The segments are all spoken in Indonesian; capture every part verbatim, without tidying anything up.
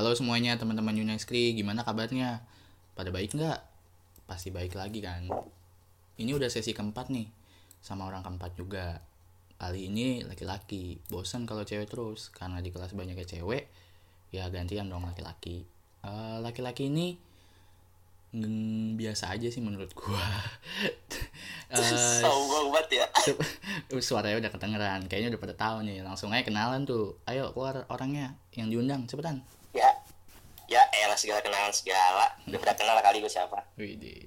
Halo semuanya teman-teman Uneskri, gimana kabarnya? Pada baik nggak? Pasti baik lagi kan? Ini udah sesi keempat nih, sama orang keempat juga. Kali ini laki-laki, bosan kalau cewek terus. Karena di kelas banyaknya cewek, ya gantian dong laki-laki. Uh, laki-laki ini ng- biasa aja sih menurut gua. Sombong banget ya. Suaranya udah kedengeran, kayaknya udah pada tahu nih. Langsung aja kenalan tuh. Ayo keluar orangnya yang diundang, cepetan. Ya, ya era segala kenalan segala. Udah pada kenal kali gue siapa. Widih.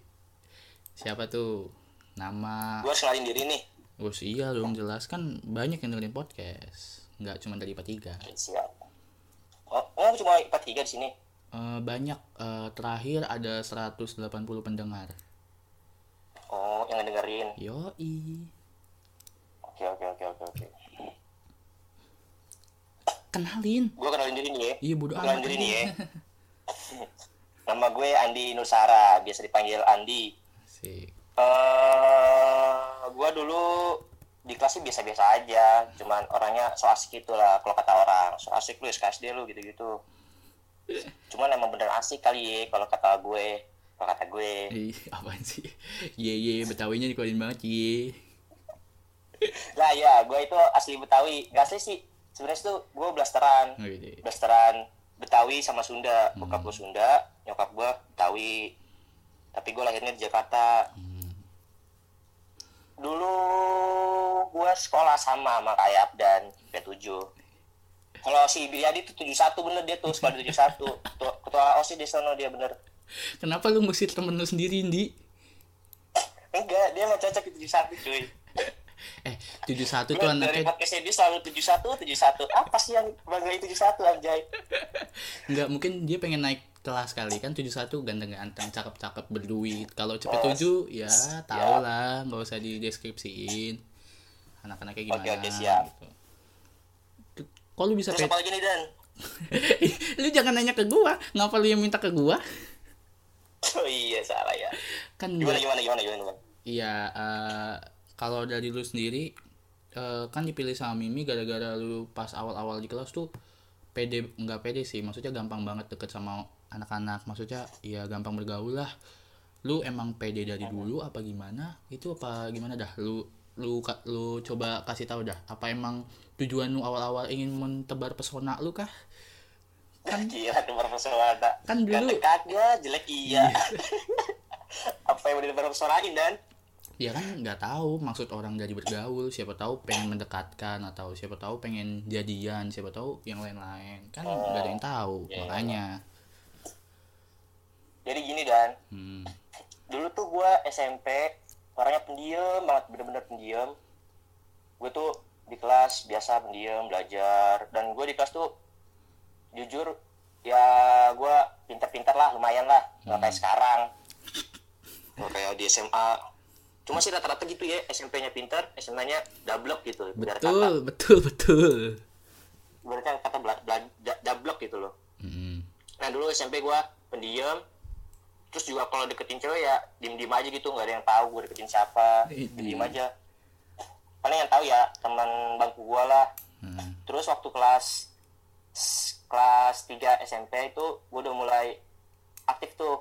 Siapa tuh? Nama. Gua kenalin diri nih. Oh iya dong, jelas kan banyak yang dengerin podcast. Enggak cuma dari I P A tiga. Siapa? Oh, oh cuma I P A tiga di sini. Uh, banyak uh, terakhir ada seratus delapan puluh pendengar. Oh, yang dengerin. Yoi. Oke, oke, oke, oke, oke. Kenalin. Gue kenalin diri nih ya. Iya, bodo amat. Kenalin diri nih ya. Nama gue Andi Nusara, biasa dipanggil Andi. Sih. Uh, gue dulu di kelasnya biasa-biasa aja, cuman orangnya so asik gitu lah, kalau kata orang. So asik lu, S K S D lu, gitu-gitu. Cuman emang bener asik kali ya, kalau kata gue. Kalau kata gue. Ih, apaan sih? Ye, ye, Betawinya dikeluarin banget, ye. Lah ya, gue itu asli Betawi. Gak asli sih. Sebenarnya itu gue blasteran, oh, gitu. blasteran Betawi sama Sunda. Bokap hmm. gue Sunda, nyokap gue Betawi. Tapi gue lahirnya di Jakarta. Hmm. Dulu gue sekolah sama sama kayak Abdan, I P A tujuh. Kalau si Riyadi tuh tujuh puluh satu bener, dia tuh sekolah tujuh puluh satu. Ketua O S I di sana dia bener. Kenapa lu ngusir temen lu sendiri, Indi? Enggak, dia mah cocok di tujuh puluh satu cuy. Eh, tujuh puluh satu tuh anaknya. Dari podcastnya dia selalu tujuh puluh satu, tujuh puluh satu. Apa sih yang banggain tujuh puluh satu, anjay? Enggak, mungkin dia pengen naik kelas kali. Kan tujuh puluh satu ganteng-ganteng, cakep-cakep, berduit. Kalau cepet tujuh, ya tau lah. Gak usah dideskripsiin anak-anaknya gimana. Oke, oke, siap gitu. Kok lu bisa... Terus apa lagi nih, Dan? Lu jangan nanya ke gua. Ngapa lu yang minta ke gua? Oh iya, salah ya kan. Gimana, gimana, gimana, gimana? Iya, uh, kalau dari lu sendiri uh, kan dipilih sama Mimi gara-gara lu pas awal-awal di kelas tuh pede, nggak pede sih, maksudnya gampang banget deket sama anak-anak, maksudnya ya gampang bergaul lah. Lu emang pede dari dulu apa gimana? Itu apa gimana dah? Lu lu lu coba kasih tahu dah. Apa emang tujuan lu awal-awal ingin mentebar pesona lu kah? Kan gila, tebar pesona. Kan dulu kagak jelek iya. iya. Apa yang mau ditebar pesonain, Dan? Ya kan nggak tahu maksud orang dari bergaul, siapa tahu pengen mendekatkan, atau siapa tahu pengen jadian, siapa tahu yang lain-lain kan nggak oh, ada yang tahu ya, makanya ya. Jadi gini Dan, hmm. dulu tuh gue S M P orangnya pendiam banget, bener-bener pendiam. Gue tuh di kelas biasa pendiam belajar, dan gue di kelas tuh jujur ya gue pinter-pinter lah, lumayan lah, nggak hmm. kayak sekarang nggak kayak di S M A. Cuma sih rata-rata gitu ya, S M P-nya pintar, S M A-nya dablok gitu. Betul, betul, betul. Berarti kata bela- bela- dablok gitu loh. Mm. Nah dulu S M P gue pendiam, terus juga kalau deketin cewek ya diem-diem aja gitu, nggak ada yang tahu gue deketin siapa, diem aja. Paling yang tahu ya teman bangku gue lah. Mm. Terus waktu kelas kelas tiga S M P itu gue udah mulai aktif tuh,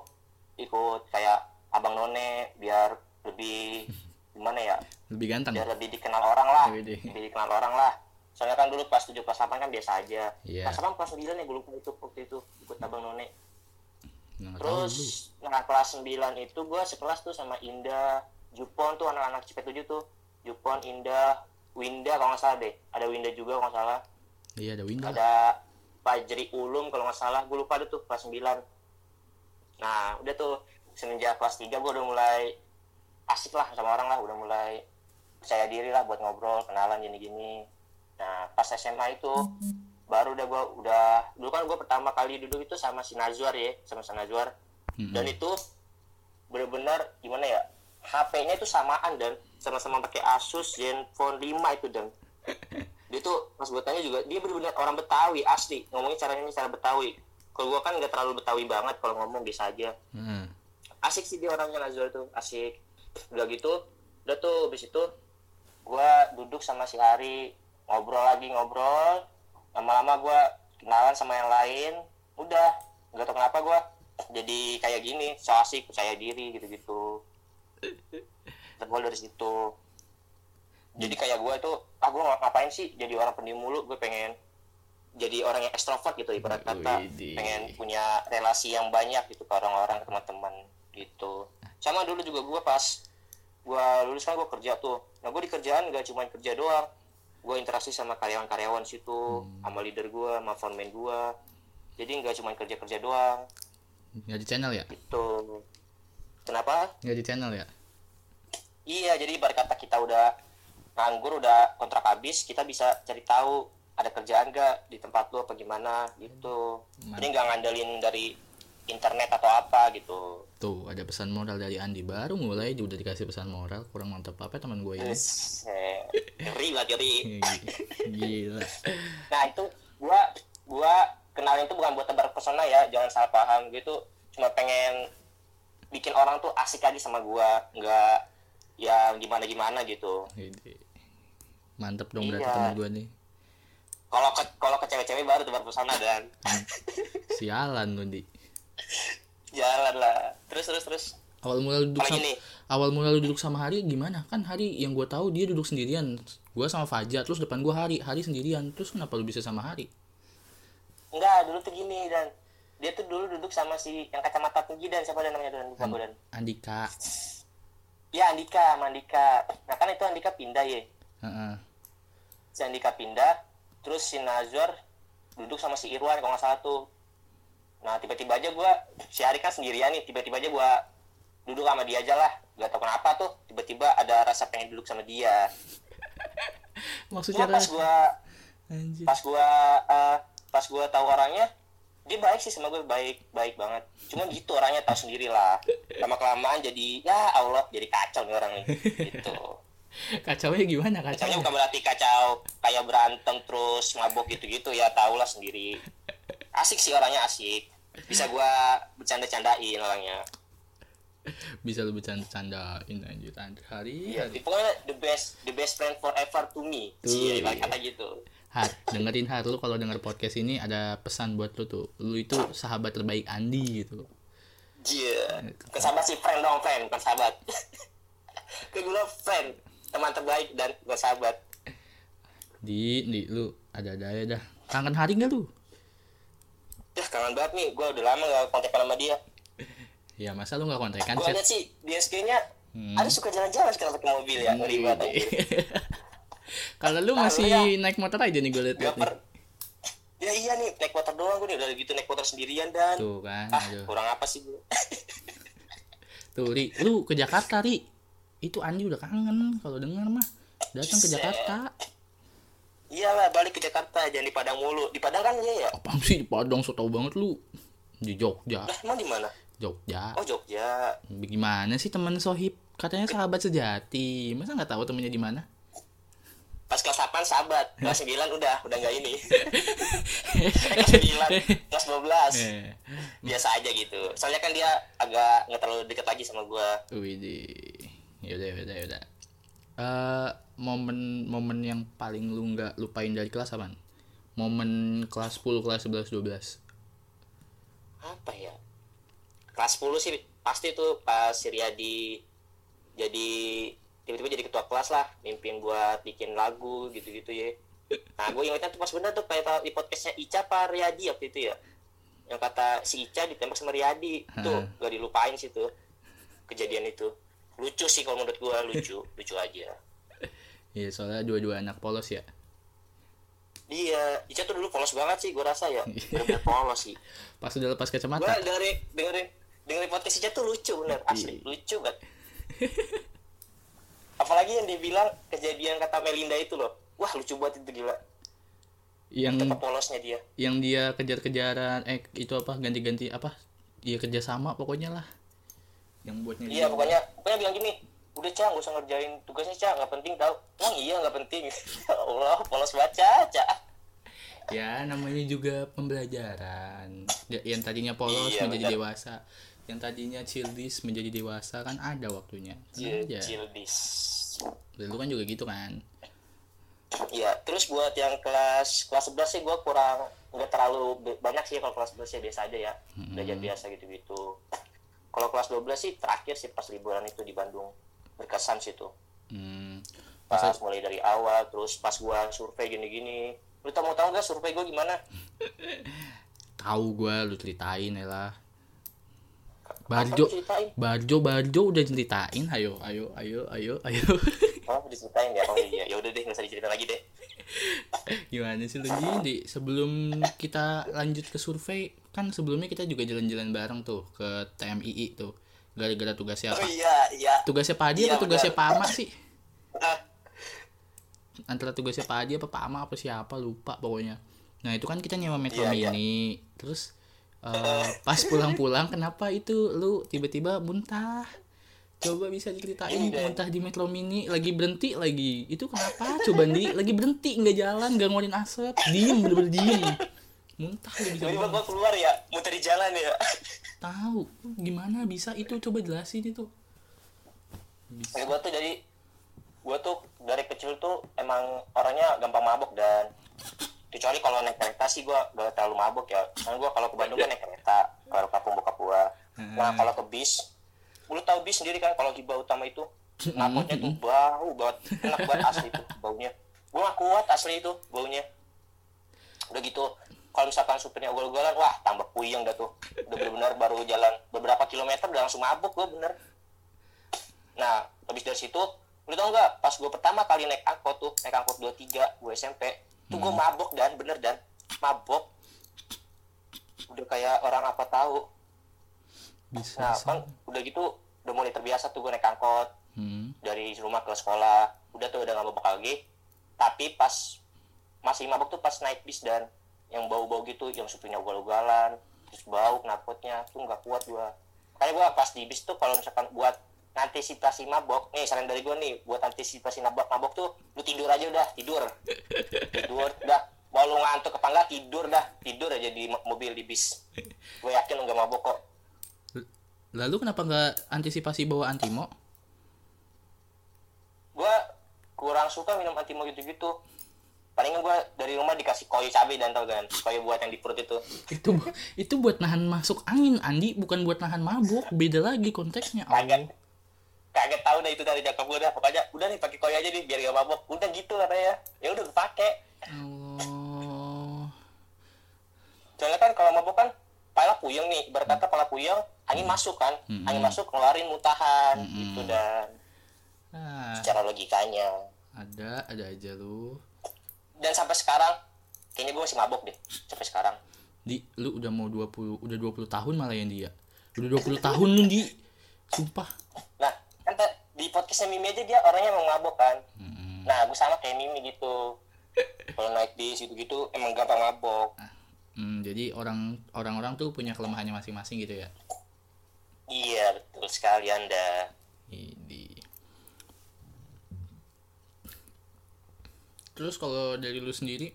ikut kayak abang none biar lebih gimana ya, lebih ganteng, biar lebih dikenal orang lah, lebih, di... lebih dikenal orang lah. Soalnya kan dulu kelas tujuh kelas delapan kan biasa aja. Yeah. Kelas delapan kelas sembilan ya gue lupa itu, waktu itu ikut abang none. Nah, terus nah kelas sembilan itu gue sekelas tuh sama Indah, Jupon tuh, anak-anak C P tujuh tuh, Jupon, Indah, Winda kalau nggak salah deh, ada Winda juga kalau nggak salah. Iya yeah, ada Winda. Ada Fajri Ulum kalau nggak salah, gue lupa tuh kelas sembilan. Nah udah tuh semenjak kelas tiga gue udah mulai asik lah sama orang lah, udah mulai percaya diri lah buat ngobrol, kenalan gini-gini. Nah pas S M A itu baru udah gue udah dulu kan gue pertama kali duduk itu sama si Nazwar ya, sama si Nazwar. Mm-hmm. Dan itu benar-benar gimana ya, H P-nya itu samaan dan sama-sama pakai Asus Zenfone lima itu. Dan dia tuh pas gue tanya juga, dia benar-benar orang Betawi asli, ngomongnya caranya ini cara Betawi. Kalau gue kan nggak terlalu Betawi banget kalau ngomong, bisa aja. Mm. Asik sih dia orangnya, Nazwar tuh asik. Udah gitu, udah tuh habis itu gue duduk sama si Hari, ngobrol lagi ngobrol, lama-lama gue kenalan sama yang lain, udah nggak tau kenapa gue jadi kayak gini, so asik, percaya diri gitu-gitu. Tergol dari situ. Jadi kayak gue tuh, ah gue ngapain sih jadi orang pendiam mulu, gue pengen jadi orang yang ekstrovert gitu ibarat kata, pengen punya relasi yang banyak gitu ke orang-orang, ke teman-teman gitu. Sama dulu juga gue pas gue lulus kan gue kerja tuh, nah gue di kerjaan gak cuma kerja doang, gue interaksi sama karyawan-karyawan situ, hmm. sama leader gue, sama foreman gue, jadi gak cuma kerja-kerja doang. Gak di channel ya? Gitu. Kenapa? Gak di channel ya? Iya, jadi ibarat kata kita udah nganggur, udah kontrak habis, kita bisa cari tahu ada kerjaan gak di tempat lu apa gimana gitu. Mantap. Jadi gak ngandelin dari internet atau apa gitu. Tuh ada pesan moral dari Andi, baru mulai udah dikasih pesan moral. Kurang mantap apa teman gue ini. Ngeri banget, ngeri. Gila. Nah itu gue gue kenalin itu bukan buat tebar pesona ya, jangan salah paham gitu. Cuma pengen bikin orang tuh asik aja sama gue, gak ya gimana-gimana gitu. Mantap dong. Iya. Berarti teman gue nih. Kalau ke kalau ke cewek-cewek baru tebar pesona dan sialan tuh di jalan lah terus terus terus awal mula duduk sama, awal mula duduk sama Hari gimana kan? Hari yang gue tahu dia duduk sendirian, gue sama Fajar terus depan gue Hari Hari sendirian, terus kenapa lu bisa sama Hari? Enggak, dulu tuh gini dan dia tuh dulu duduk sama si yang kacamata tinggi dan siapa dan namanya dan lupa gue dan Andika ya Andika sama Andika. Nah kan itu Andika pindah ya, uh-uh. si Andika pindah. Terus si Nazwar duduk sama si Irwan kalau nggak salah tuh. Nah tiba-tiba aja gue, si Hari kan sendirian nih, tiba-tiba aja gue duduk sama dia aja lah. Gak tau kenapa tuh, tiba-tiba ada rasa pengen duduk sama dia. Maksudnya nah, pas gue, pas gue, uh, pas gue tahu orangnya, dia baik sih sama gue, baik, baik banget. Cuman gitu orangnya, tahu sendiri lah. Lama-kelamaan jadi, ya Allah jadi kacau nih orang nih, gitu. Kacaunya gimana? Kacaunya bukan berarti kacau kayak berantem terus mabok gitu-gitu ya, tahulah sendiri. Asik sih orangnya, asik, bisa gua bercanda-candain orangnya, bisa lu bercanda-candain anjir Hari. Iya, pokoknya the best the best friend forever to me. Iya, kata gitu. Har, dengerin Har, lu kalau denger podcast ini ada pesan buat lu tuh. Lu itu sahabat terbaik Andi gitu. Iya. Yeah. Kesahabat sih, friend dong, friend, bukan sahabat. Kedua friend, teman terbaik dan bersahabat. Di, di lu ada-ada ya dah. Kangen Hari enggak lu? Ya kangen banget nih, gue udah lama gak kontekan sama dia. Ya masa lu gak kontekan? Gue liat sih, di S K-nya hmm. ada suka jalan-jalan sekarang pakai mobil ya. Kalau lu masih ya, naik motor aja nih gue liat. per- Ya iya nih, naik motor doang gue nih, udah gitu naik motor sendirian dan tuh kan, ah, kurang apa sih gue. Tuh Ri, lu ke Jakarta Ri. Itu Andi udah kangen kalau dengar mah. Datang ke Jakarta. Iyalah, balik ke Jakarta, jangan di Padang mulu. Di Padang kan ya ya. Apaan sih di Padang, so tau banget lu. Di Jogja. Lah, emang di mana? Jogja. Oh, Jogja. Gimana sih teman sohib? Katanya sahabat sejati. Masa enggak tahu temannya di mana? Pas kelas delapan sahabat, kelas sembilan udah, udah enggak ini. Kelas sembilan, kelas dua belas. Biasa aja gitu. Soalnya kan dia agak enggak terlalu dekat lagi sama gua. Widih. Yaudah, yaudah, yaudah. Uh, momen momen yang paling lu nggak lupain dari kelas apaan? Momen kelas sepuluh, kelas sebelas, dua belas. Apa ya? Kelas sepuluh sih pasti tuh pas si Riyadi jadi tiba-tiba jadi ketua kelas lah, mimpin buat bikin lagu gitu-gitu ya. Nah, gue ingetnya tuh pas bener tuh kayak di podcastnya Ica Pak Riyadi waktu itu ya. Yang kata si Ica ditembak sama Riyadi. Tuh, gak dilupain sih tuh kejadian itu. Lucu sih kalau menurut gue, lucu, lucu aja. Iya, soalnya dua-dua anak polos ya. Iya, Ica tuh dulu polos banget sih, gue rasa ya. Bener-bener polos sih. Pas udah lepas kacamata. Gue dengerin, dengerin, dengerin podcast Ica tuh lucu bener, asli, lucu banget. Apalagi yang dibilang kejadian kata Melinda itu loh, wah lucu banget itu gila. Yang tetap polosnya dia. Yang dia kejar-kejaran, eh itu apa, ganti-ganti apa? Iya kerjasama pokoknya lah. Yang buatnya iya pokoknya pokoknya bilang gini, udah Cah nggak usah ngerjain tugasnya Cah, nggak penting tau. Emang iya nggak penting. Allah polos baca Cah ya, namanya juga pembelajaran. Yang tadinya polos iya, menjadi bener. Dewasa, yang tadinya childish menjadi dewasa kan ada waktunya. Childish, dulu kan juga gitu kan. Iya, terus buat yang kelas kelas sebelas sih gue kurang, nggak terlalu be- banyak sih. Kalau kelas sebelas ya biasa aja ya, belajar hmm. biasa gitu-gitu. Kalau kelas dua belas sih terakhir sih pas liburan itu di Bandung, berkesan sih tuh. Hmm. Pas Masa... mulai dari awal, terus pas gue survei gini-gini. Lu tau mau tau nggak survei gue gimana? Tahu gue, lu ceritain ya lah. Barjo, Barjo, Barjo udah ceritain, ayo, ayo, ayo, ayo, ayo. Oh, udah ceritain ya? Oh iya, ya udah deh, nggak usah diceritain lagi deh. Gimana sih lu Ji? Sebelum kita lanjut ke survei, kan sebelumnya kita juga jalan-jalan bareng tuh ke T M I I tuh. Gara-gara tugasnya apa? Oh iya, iya. Tugasnya Pak Adi iya, atau tugasnya Pak Ama sih? Antara tugasnya Pak Adi apa Pak Ama apa siapa lupa pokoknya. Nah itu kan kita nyewa Metro Mini, iya, iya. Terus. Uh, pas pulang-pulang kenapa itu lu tiba-tiba muntah? Coba bisa diceritain muntah di Metro Mini, lagi berhenti lagi. Itu kenapa? Coba nih, lagi berhenti enggak jalan, enggak ngeluarin asap, diem bener-bener diem. Muntah lu bisa. Tiba-tiba gua keluar ya, muntah di jalan ya. Tahu, gimana bisa itu coba jelasin itu. Bisa. Ya, gua tuh dari gua tuh dari kecil tuh emang orangnya gampang mabuk dan kecuali kalau naik kereta sih gue gak terlalu mabuk ya. Karena gue kalau ke Bandung kan naik kereta, kalau kampung bokap gue. Nah kalau ke bis, lu tahu bis sendiri kan kalau Hibah Utama itu nakutnya tuh bau banget, enak banget asli itu baunya. Gue gak kuat asli itu baunya. Udah gitu, kalau misalkan supirnya ogol-ogolan, wah tambah puyeng dah tuh. Udah bener-bener baru jalan beberapa kilometer udah langsung mabuk gue bener. Nah habis dari situ, lu tau gak pas gue pertama kali naik angkot tuh, naik angkot dua tiga gue S M P. Tuh gue mabok dan bener dan mabok udah kayak orang apa tahu. Bisa, nah kan udah gitu udah mulai terbiasa tuh gue naik angkot hmm. dari rumah ke sekolah udah tuh udah nggak mabok lagi. Tapi pas masih mabok tuh pas naik bis dan yang bau-bau gitu yang supirnya ugal-ugalan terus bau nakutnya tuh nggak kuat gue. Karena gue pas di bis tuh kalau misalkan buat antisipasi mabok, nih saran dari gue nih buat antisipasi mabok-mabok tuh lu tidur aja udah, tidur tidur, udah, mau lu ngantuk apa enggak tidur dah, tidur aja di mobil, di bis gue yakin lu gak mabok kok. Lalu kenapa gak antisipasi bawa antimo? Gue kurang suka minum antimo gitu-gitu, palingan gue dari rumah dikasih koyo cabai dan tau kan, koyo buat yang di perut itu itu itu buat nahan masuk angin, Andi, bukan buat nahan mabok, beda lagi konteksnya. Agak kaget tahu dah itu dari jangka gue dah, pokoknya udah nih pakai koyo aja nih biar gak mabok, udah gitu katanya, ya udah gue pakai. Oh. Soalnya kan kalau mabok kan pala puyeng nih, berkata pala puyeng, angin masuk kan, mm-hmm. angin masuk ngeluarin muntahan, mm-hmm. gitu dan ah. secara logikanya. Ada, ada aja lu. Dan sampai sekarang, kayaknya gue masih mabok deh, sampai sekarang. Di, lu udah mau dua puluh, udah dua puluh tahun malah ya dia, udah dua puluh tahun lu di, sumpah. Nah. Kan di podcastnya Mimi aja dia orangnya emang mabok kan. hmm. Nah gue sama kayak Mimi gitu kalau naik bis gitu-gitu emang gampang mabok. hmm, Jadi orang, orang-orang tuh punya kelemahannya masing-masing gitu ya. Iya betul sekali Anda. Ini. Terus kalau dari lu sendiri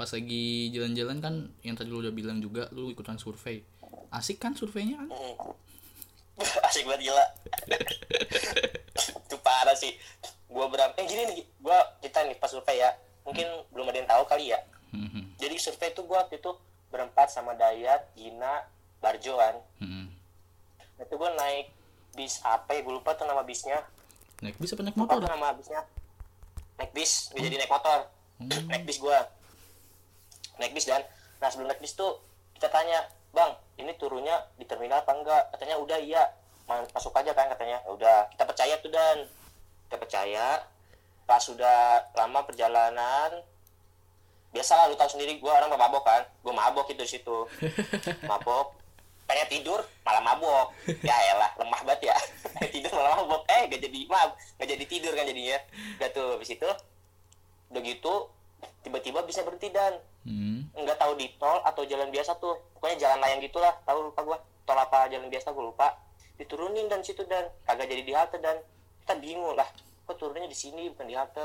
pas lagi jalan-jalan kan yang tadi lu udah bilang juga lu ikutan survei. Asik kan surveinya kan? hmm. Asik banget gila. Itu parah sih. Gua berapa eh gini nih, gua kita nih pas survei ya. Mungkin hmm. belum ada yang tahu kali ya. Hmm. Jadi survei itu gua waktu itu berempat sama Dayat, Gina, Barjuan. Heeh. Hmm. Itu gua naik bis apa ya? Gua lupa tuh nama bisnya. Naik bis apa naik motor? Apa nama bisnya? Naik bis, gua hmm. jadi naik motor. Hmm. Naik bis gua. Naik bis dan nah sebelum naik bis tuh kita tanya, "Bang, ini turunnya di terminal apa enggak?" Katanya udah iya, masuk aja kan katanya. Ya udah, kita percaya tuh dan kita percaya. Pas sudah lama perjalanan, biasalah lu tahu sendiri gue orang mabok kan, gue mabok itu di situ, mabok. Pengen tidur malah mabok, ya elah lemah banget ya. Pengen tidur malah mabok, eh gak jadi mab, gak jadi tidur kan jadinya. Gak tuh habis itu, udah gitu tiba-tiba bisa berhenti dan Hmm. nggak tahu di tol atau jalan biasa tuh pokoknya jalan layang gitulah tahu lupa gue tol apa jalan biasa gue lupa diturunin dan situ dan kagak jadi di halte dan kita bingung lah kok turunnya di sini bukan di halte.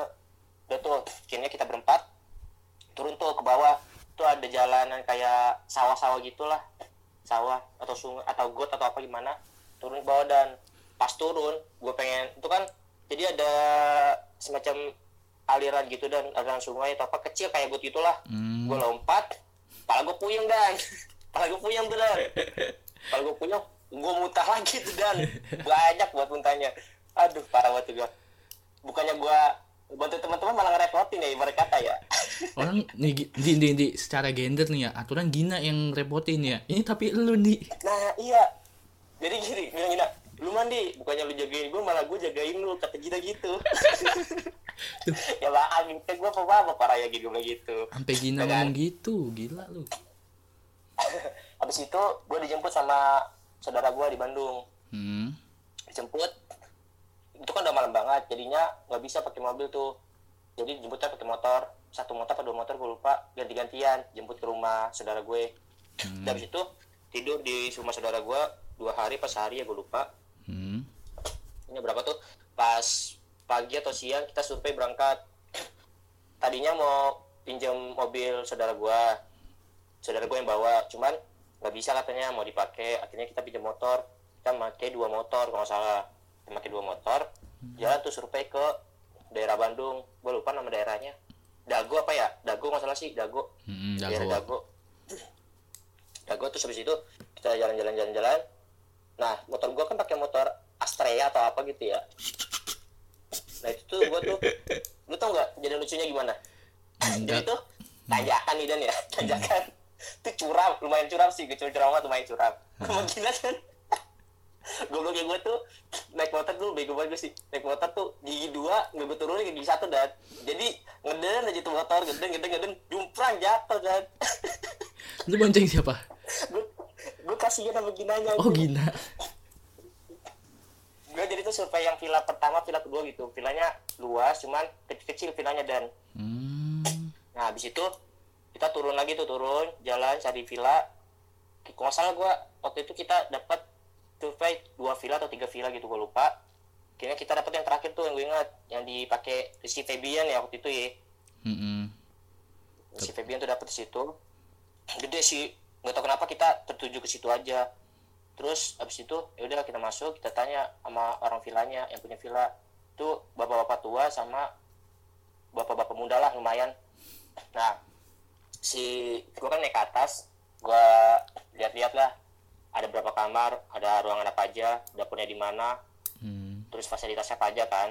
Udah tuh akhirnya kita berempat turun tuh ke bawah tuh ada jalanan kayak sawah-sawah gitulah sawah atau sungai atau got atau apa gimana turun ke bawah dan pas turun gue pengen itu kan jadi ada semacam aliran gitu dan aliran sungai atau apa kecil kayak gue itulah. Hmm. Gue lompat, kepala gue puyeng dan, kepala gue puyeng tuh dan, kepala gue puyeng, gue muntah lagi tuh dan, banyak buat muntahnya. Aduh parah banget gue. Bukannya gue bantu teman-teman malah ngerepotin ya ibarat kata ya. Orang nih di, di, di secara gender nih ya aturan Gina yang repotin ya. Ini tapi lu nih. Nah iya. Jadi gini bilang Gina, lu mandi bukannya lu jagain gue malah gue jagain lu kata Gina gitu. Ya lah angin gue apa apa parah ya gitu gitu. Sampai Gina ngomong gitu gila lu. Habis itu gue dijemput sama saudara gue di Bandung. Hmm. Dijemput. Itu kan udah malam banget, jadinya nggak bisa pakai mobil tuh. Jadi jemputnya pakai motor, satu motor atau dua motor gue lupa, ganti-gantian jemput ke rumah saudara gue. Hmm. Dan habis itu tidur di rumah saudara gue dua hari pas hari ya gue lupa. Hmm. Ini berapa tuh? Pas pagi atau siang kita survei berangkat. Tadinya mau pinjam mobil saudara gue, saudara gue yang bawa, cuman nggak bisa katanya mau dipakai. Akhirnya kita pinjam motor, kita pakai dua motor kalau nggak salah. Pakai dua motor, jalan tuh survei ke daerah Bandung, gue lupa nama daerahnya, Dago apa ya, Dago nggak salah sih, Dago, hmm, daerah Dago, Dago tuh habis itu kita jalan-jalan-jalan-jalan, nah motor gue kan pakai motor Astrea atau apa gitu ya, nah itu tuh gue tuh, lu tau nggak jadi lucunya gimana? Jadi tuh tanjakan nih dan ya, tanjakan, itu curam, lumayan curam sih, gue curam banget lumayan curam, kemungkinan kan? Gobloknya gue tuh naik motor tuh bego banget gue sih. Naik motor tuh gigi dua, gue turunnya gigi satu dan jadi ngeden aja tuh motor, ngeden ngeden ngeden jumprang jatuh dan. Lu bonceng siapa? Gue gue kasihan sama Ginanya. Oh itu. Gina. Gue jadi tuh survei yang villa pertama, villa kedua gitu. Villanya luas, cuman kecil-kecil villanya dan. Hmm. Nah abis itu kita turun lagi tuh turun jalan cari villa. Kalau nggak salah gue waktu itu kita dapat survei dua villa atau tiga villa gitu gue lupa. Kayaknya kita dapat yang terakhir tuh yang gue ingat, yang dipakai si Fabian ya waktu itu ya. Mm-hmm. Si Fabian tuh dapat di situ. Gede sih, nggak tahu kenapa kita tertuju ke situ aja. Terus abis itu ya udah kita masuk, kita tanya sama orang villanya yang punya villa tuh bapak-bapak tua sama bapak-bapak muda lah lumayan. Nah si gue kan naik ke atas, gue lihat-lihat lah. Ada berapa kamar, ada ruangan apa aja, dapurnya di mana, hmm. terus fasilitasnya apa aja kan,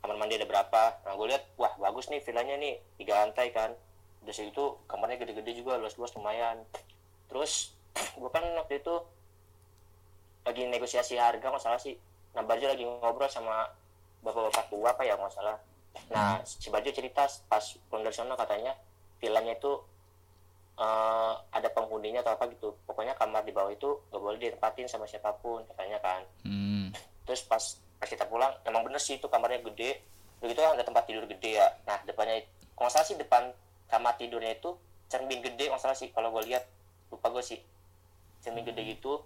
kamar mandi ada berapa. Nah gue lihat, wah bagus nih villanya nih, tiga lantai kan. Terus itu kamarnya gede-gede juga, luas-luas lumayan. Terus gue kan waktu itu lagi negosiasi harga, nggak salah sih. Nah Barjuan lagi ngobrol sama bapak-bapak tua apa ya, nggak salah. Nah si Barjuan cerita pas pulang dari sana katanya villanya itu Uh, ada penghuninya atau apa gitu, pokoknya kamar di bawah itu nggak boleh ditempatin sama siapapun katanya kan. Hmm. Terus pas, pas kita pulang, emang bener sih itu kamarnya gede, begitu ada tempat tidur gede ya. Nah depannya, kalau nggak salah sih depan kamar tidurnya itu cermin gede, nggak salah sih kalau gue lihat, lupa gue sih, cermin gede gitu.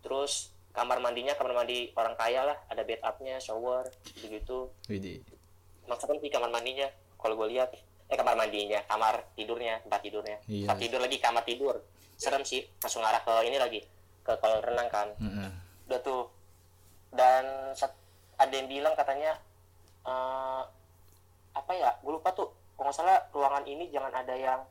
Terus kamar mandinya kamar mandi orang kaya lah, ada bed upnya, shower, gitu-gitu. Maksudnya sih kamar mandinya, kalau gue lihat. Eh kamar mandinya, kamar tidurnya, tempat tidurnya, iya. Tempat tidur lagi, kamar tidur, serem sih, langsung arah ke ini lagi, ke kolam renang kan, mm-hmm. udah tuh, dan ada yang bilang katanya, uh, apa ya, gue lupa tuh, kalau nggak salah ruangan ini jangan ada yang,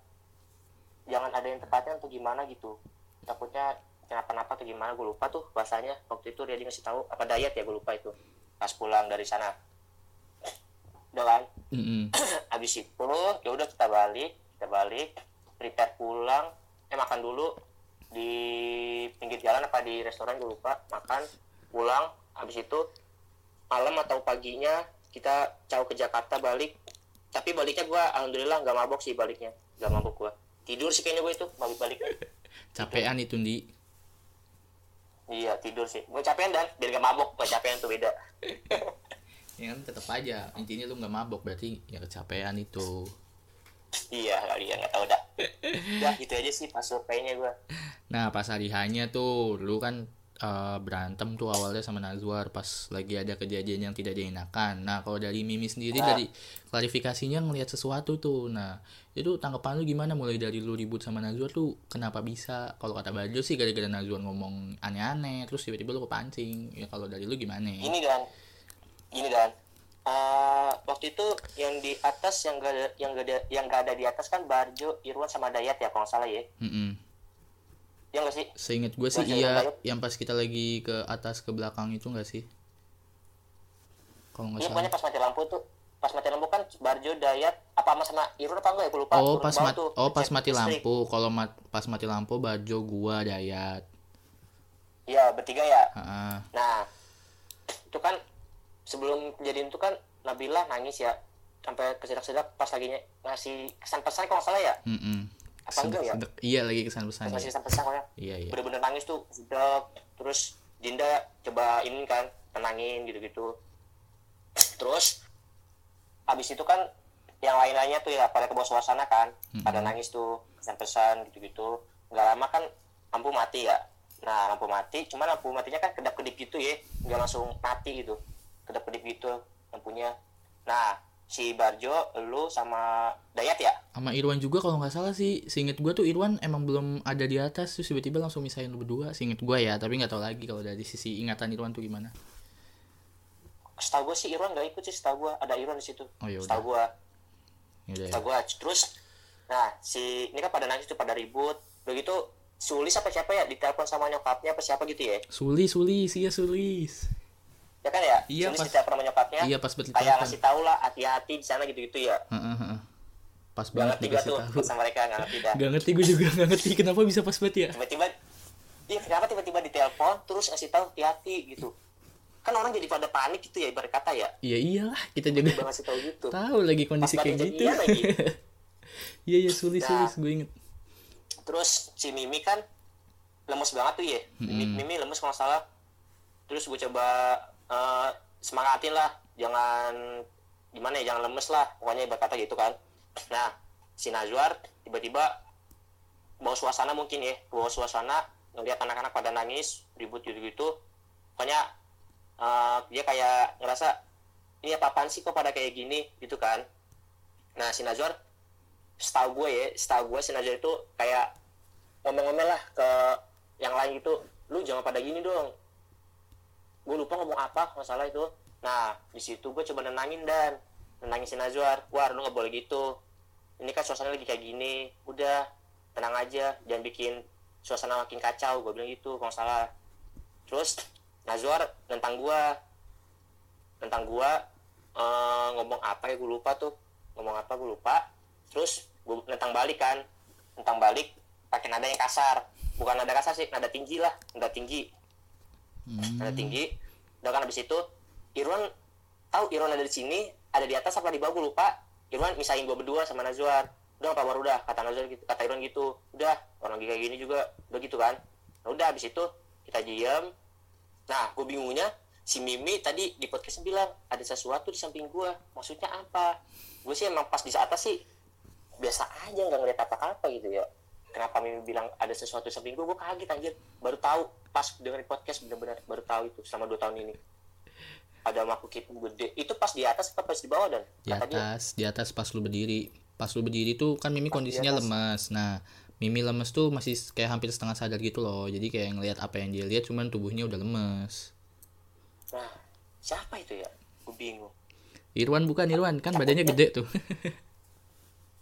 jangan ada yang tempatnya atau gimana gitu, takutnya kenapa-napa atau gimana, gue lupa tuh bahasanya, waktu itu dia ngasih tahu apa Dayat ya, gue lupa itu, pas pulang dari sana. Udah kan, mm-hmm. Abis itu ya udah kita balik, kita balik, prepare pulang, eh makan dulu di pinggir jalan apa di restoran gue lupa, makan, pulang, abis itu malam atau paginya kita jauh ke Jakarta balik, tapi baliknya gue alhamdulillah nggak mabok sih baliknya, nggak mabok gue, tidur sih kayaknya gue itu mabok balik. Capean itu Ndi. Iya tidur sih, gue capean dan biar nggak mabok, gue capean tuh beda. Ya kan tetap aja intinya lu nggak mabok berarti ya kecapean itu. Iya kali ya nggak tahu dah. Udah gitu aja sih pas surveinya gue. Nah pas hari hanya tuh lu kan uh, berantem tuh awalnya sama Nazwar pas lagi ada kejadian yang tidak dienakan. Nah kalau dari Mimi sendiri nah. Dari klarifikasinya ngelihat sesuatu tuh. Nah itu tanggapan lu gimana mulai dari lu ribut sama Nazwar tuh kenapa bisa? Kalau kata Barjo sih gara-gara Nazwar ngomong aneh-aneh terus tiba-tiba lu kepancing. Ya kalau dari lu gimana? Ini kan. Gini dan uh, waktu itu yang di atas yang gak ada, yang gak ada, yang gak ada di atas kan Barjo, Irwan sama Dayat ya kalau nggak salah ya. Mm-mm. Ya nggak sih? Seingat gue sih iya, yang pas kita lagi ke atas ke belakang itu nggak sih? Kalau nggak salah. Pokoknya pas mati lampu tuh, pas mati lampu kan Barjo, Dayat, apa sama sama Irwan apa enggak ya? Gue lupa. Oh pas, mat- tuh, oh, pas mati listrik. Lampu, kalau mat- pas mati lampu Barjo, gua, Dayat. Iya bertiga ya. Ha-ha. Nah itu kan sebelum kejadian itu kan Nabila nangis ya sampai kesedak-sedak pas lagi ngasih kesan pesan kalau nggak salah ya. Mm-mm. Apa enggak ya? Iya lagi kesan pesan. Ngasih kesan pesan kalau iya, iya. Bener-bener nangis tuh sedap. Terus Dinda coba ini kan tenangin gitu-gitu. Terus abis itu kan yang lain-lainnya tuh ya pada ke bawah suasana kan. Mm-mm. Pada nangis tuh kesan pesan gitu-gitu. Nggak lama kan lampu mati ya. Nah lampu mati, cuman lampu matinya kan kedap-kedip gitu ya, nggak langsung mati gitu, kedap-kedip gitu lampunya. Nah si Barjo, lu sama Dayat ya? Sama Irwan juga kalau nggak salah sih, seinget gue tuh Irwan emang belum ada di atas, terus tiba-tiba langsung misahin lu berdua, seinget gue ya, tapi nggak tahu lagi kalau dari sisi ingatan Irwan tuh gimana. Setahu gue sih Irwan nggak ikut sih, setahu gue ada Irwan di situ. Oh ya udah. Setahu gue, setahu gue terus, nah si ini kan pada nangis tuh pada ribut, begitu. Sulis apa siapa ya ditelepon sama nyokapnya apa siapa gitu ya? Sulis, Sulis, iya Sulis. Ya kan ya? Iya, Sulis ditelepon sama nyokapnya. Iya pas betul. Kayak ngasih tahu lah hati-hati di sana gitu-gitu ya. Heeh, heeh. Pas banget dikasih tahu. Enggak ngerti gua tuh sama mereka, enggak ngerti dah. Enggak ngerti gua juga, enggak ngerti kenapa bisa pas banget ya? Tiba-tiba Iya, kenapa tiba-tiba ditelepon terus ngasih tahu hati-hati gitu. Kan orang jadi pada panik gitu ya ibarat kata ya. Iya iyalah, kita juga ngasih tahu gitu. Tahu lagi kondisi kayak gitu. Iya iya Sulis, Sulis gua inget. Terus si Mimi kan lemes banget tuh ya, hmm. Mimi lemes kalau salah. Terus gue coba uh, semangatin lah, jangan gimana ya, jangan lemes lah, pokoknya berkata gitu kan. Nah, si Nazwar tiba-tiba bawa suasana mungkin ya, bawa suasana ngeliat anak-anak pada nangis, ribut gitu-gitu. Pokoknya uh, dia kayak ngerasa ini apa-apaan sih kok pada kayak gini gitu kan. Nah, si Nazwar setahu gue ya, setahu gue si Najwa itu kayak ngomel-ngomel lah ke yang lain gitu, lu jangan pada gini dong. Gue lupa ngomong apa masalah itu. Nah di situ gue coba nenangin dan nenangin si Najwa, war lu nggak boleh gitu, ini kan suasana lagi kayak gini, udah tenang aja, jangan bikin suasana makin kacau, gue bilang gitu kalau salah. Terus Najwa tentang gue tentang gue eh, ngomong apa ya gue lupa tuh ngomong apa gue lupa terus gue nentang balik kan, nentang balik pakai nada yang kasar, bukan nada kasar sih, nada tinggi lah, nada tinggi, hmm. nada tinggi. Dan kan abis itu Irwan tahu Irwan ada di sini, ada di atas apa di bawah gue lupa. Irwan misahin gue berdua sama Nazwar, udah apa baru udah kata Nazwar gitu, kata Irwan gitu, udah orang kayak gini juga, udah gitu kan. Nah, udah abis itu kita diam. Nah gue bingungnya si Mimi tadi di podcast bilang ada sesuatu di samping gue, maksudnya apa? Gue sih emang pas di atas sih biasa aja, nggak ngeliat apa-apa gitu ya. Kenapa Mimi bilang ada sesuatu seminggu, gue kaget anjir, baru tahu pas dengerin podcast, benar-benar baru tahu itu selama dua tahun ini ada makhluk itu gede. Itu pas di atas apa pas di bawah? Dan di atas, dia? Di atas pas lu berdiri, pas lu berdiri tuh kan Mimi pas kondisinya lemas. Nah Mimi lemas tuh masih kayak hampir setengah sadar gitu loh, jadi kayak ngelihat apa yang dia lihat cuman tubuhnya udah lemas. Nah siapa itu ya, gue bingung. Irwan bukan Irwan kan, siapa badannya itu? Gede tuh.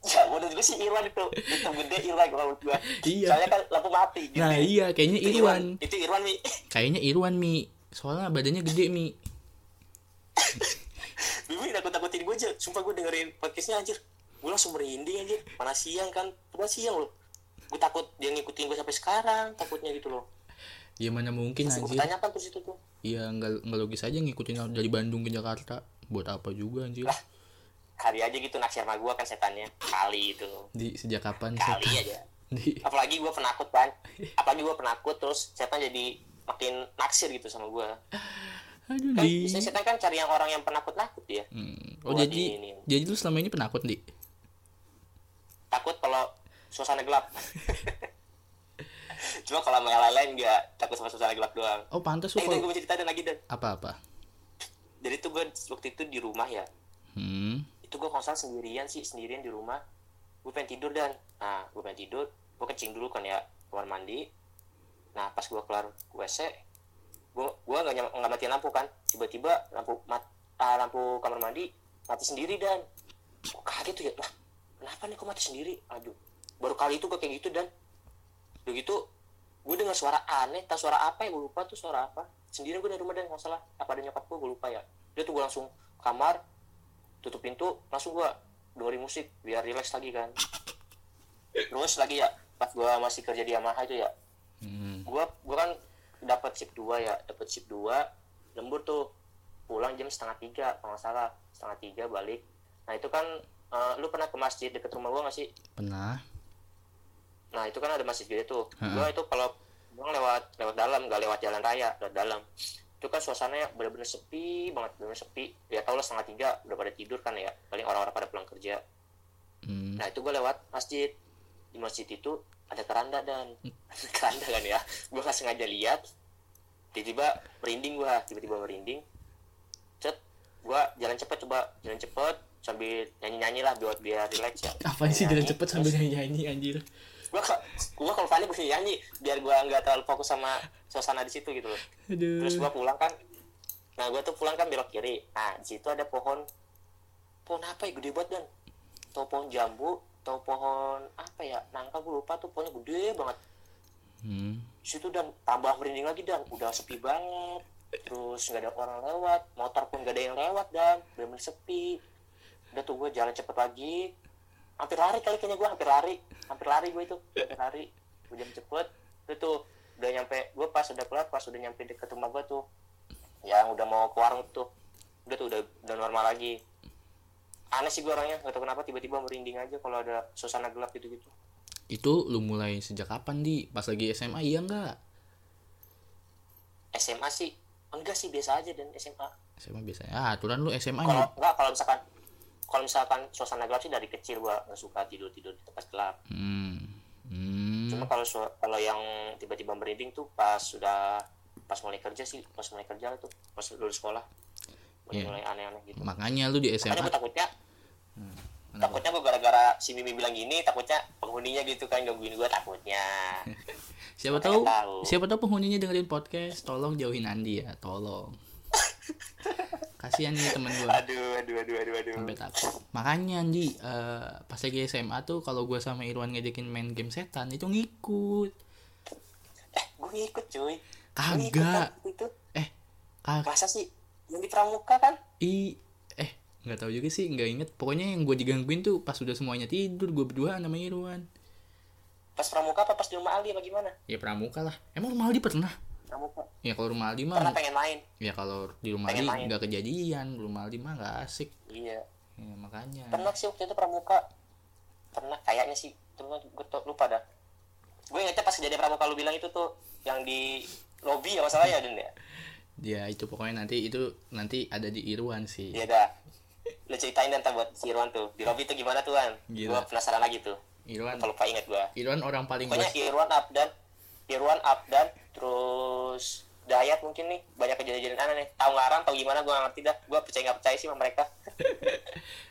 Ya, menurut gue sih Irwan itu, itu gede Irwan kalau menurut gue. Iya. Soalnya kan lampu mati gitu. Nah iya, kayaknya itu Irwan. Irwan. Itu Irwan, Mi. Kayaknya Irwan, Mi. Soalnya badannya gede, Mi. Mimi takut-takutin gue aja. Sumpah gue dengerin podcastnya anjir. Gue langsung merinding anjir. Mana siang kan. Mana siang loh. Gue takut dia ngikutin gue sampai sekarang. Takutnya gitu loh. Ya mana mungkin anjir. Gue tanyakan terus itu tuh. Iya, nggak logis aja ngikutin dari Bandung ke Jakarta. Buat apa juga anjir. Lah. Hari aja gitu naksir sama gue kan setannya kali itu. Di sejak kapan kali setan? Aja di... apalagi gue penakut kan, apalagi gue penakut terus setan jadi makin naksir gitu sama gue. Aduh kan, di biasanya setan kan cari yang orang yang penakut-nakut ya. hmm. Oh buat jadi ini. Jadi lu selama ini penakut, Di? Takut kalau suasana gelap. Cuma kalau sama yang lain nggak takut sama suasana gelap doang. Oh pantas. Eh, itu gue ceritain lagi dan apa-apa. Jadi tuh gue waktu itu di rumah ya. Hmm. Itu gue konsen sendirian sih, sendirian di rumah. Gue pengen tidur dan nah gue pengen tidur, gue kencing dulu kan ya, keluar mandi. Nah pas gue kelar W C, gue gue nggak nyam nggak matiin lampu kan, tiba-tiba lampu mat uh, lampu kamar mandi mati sendiri. Dan kok kaget tuh ya, lah kenapa nih kok mati sendiri? Aduh, baru kali itu gue kayak gitu. Dan udah gitu gue dengar suara aneh, tak suara apa ya gue lupa tuh suara apa. Sendiri gue dari rumah dan nggak salah apa ada nyokap gue, gue lupa ya. Dia tuh gue langsung kamar, tutup pintu, langsung gue dengerin musik biar relax lagi kan. Terus lagi ya pas gue masih kerja di Yamaha itu ya, hmm. gue gue kan dapat shift dua ya, dapat shift dua lembur tuh, pulang jam setengah tiga kalau nggak salah, setengah tiga balik. Nah itu kan uh, lu pernah ke masjid deket rumah gue nggak sih? Pernah. Nah itu kan ada masjid gede tuh, hmm. gue itu kalau pulang lewat lewat dalam, nggak lewat jalan raya, lewat dalam. Itu kan suasananya benar-benar sepi banget, benar-benar sepi. Ya tau lah setengah tiga udah pada tidur kan ya, paling orang-orang pada pulang kerja. Hmm. Nah itu gue lewat masjid, di masjid itu ada keranda dan keranda kan ya. Gue nggak sengaja lihat, tiba-tiba merinding gue, tiba-tiba merinding. Cet, gue jalan cepet coba jalan cepet sambil nyanyi-nyanyi lah buat biar relax ya. Apa sih jalan cepet sambil nyanyi-nyanyi anjir? Gue gue kalau panik gue nyanyi biar gue nggak terlalu fokus sama suasana di situ gitu loh. Aduh. Terus gue pulang kan, nah gue tuh pulang kan belok kiri, nah di situ ada pohon, pohon apa ya gede banget Dan, atau pohon jambu atau pohon apa ya nangka gue lupa tuh, pohonnya gede banget. Hmm. Di situ Dan tambah merinding lagi Dan, udah sepi banget, terus nggak ada orang lewat, motor pun nggak ada yang lewat Dan, bener-bener sepi. Udah tuh gue jalan cepet lagi, hampir lari kali kayaknya gue, hampir lari, hampir lari gue itu, hampir lari, gue jalan cepet, udah tuh udah nyampe, gue pas udah keluar, pas udah nyampe deket rumah gue tuh, yang udah mau ke warung tuh, udah tuh udah udah normal lagi. Aneh sih gue orangnya, nggak tahu kenapa tiba-tiba merinding aja kalau ada suasana gelap gitu-gitu. Itu lu mulai sejak kapan Di? Pas lagi S M A iya nggak? S M A sih, enggak sih biasa aja dan S M A. S M A biasanya, ah aturan lu S M A. Kalau nggak, kalau misalkan, kalau misalkan suasana gelap sih dari kecil gue nggak suka tidur tidur di tempat gelap. Hmm. Hmm. Cuma kalau kalau yang tiba-tiba merinding tuh pas sudah pas mulai kerja sih, pas mulai kerja tuh, pas lulus sekolah yeah. mulai aneh-aneh gitu. Makanya lu di S M A. Makanya gue takutnya, hmm, takutnya gue gara-gara si Mimi bilang gini, takutnya penghuninya gitu kan gangguin gue takutnya. siapa tahu, tahu, siapa tahu penghuninya dengerin podcast, tolong jauhin Andi ya, tolong. Kasihan nih temen gue. Aduh, aduh, aduh, aduh, aduh. Sampai takut. Makanya Andi, uh, pas lagi S M A tuh kalau gue sama Irwan ngajakin main game setan itu ngikut. Eh, gue ngikut cuy. Kagak. Kan, eh, kagak. Masa sih yang di pramuka kan? I, eh, nggak tahu juga sih, nggak inget. Pokoknya yang gue digangguin tuh pas udah semuanya tidur, gue berduaan sama Irwan. Pas pramuka apa pas di rumah Aldi apa gimana? Ya pramuka lah. Emang rumah Aldi pernah? Pramuka. Ya kalau rumah Aldi mah pengen main. Ya kalau di rumah pengen Aldi enggak kejadian, rumah Aldi mah enggak asik. Iya. Ya, makanya. Pernah sih waktu itu pramuka. Pernah kayaknya sih, cuma gue lupa dah. Gue ingetnya pas kejadian pramuka lu bilang itu tuh yang di lobi ya masalah ya Den ya. Ya itu pokoknya nanti itu nanti ada di Irwan sih. Iya dah. Lu ceritain dan buat si Irwan tuh. Di lobi tuh gimana tuh An? Gue penasaran lagi tuh. Irwan lupa ingat gue. Irwan orang paling pokoknya bos. Irwan Abdan Irwan, Abdan, terus Dayat mungkin nih, banyak kejadian-kejadian aneh nih. Tahu ngarang, tahu gimana, gue gak ngerti dah. Gue percaya gak percaya sih sama mereka.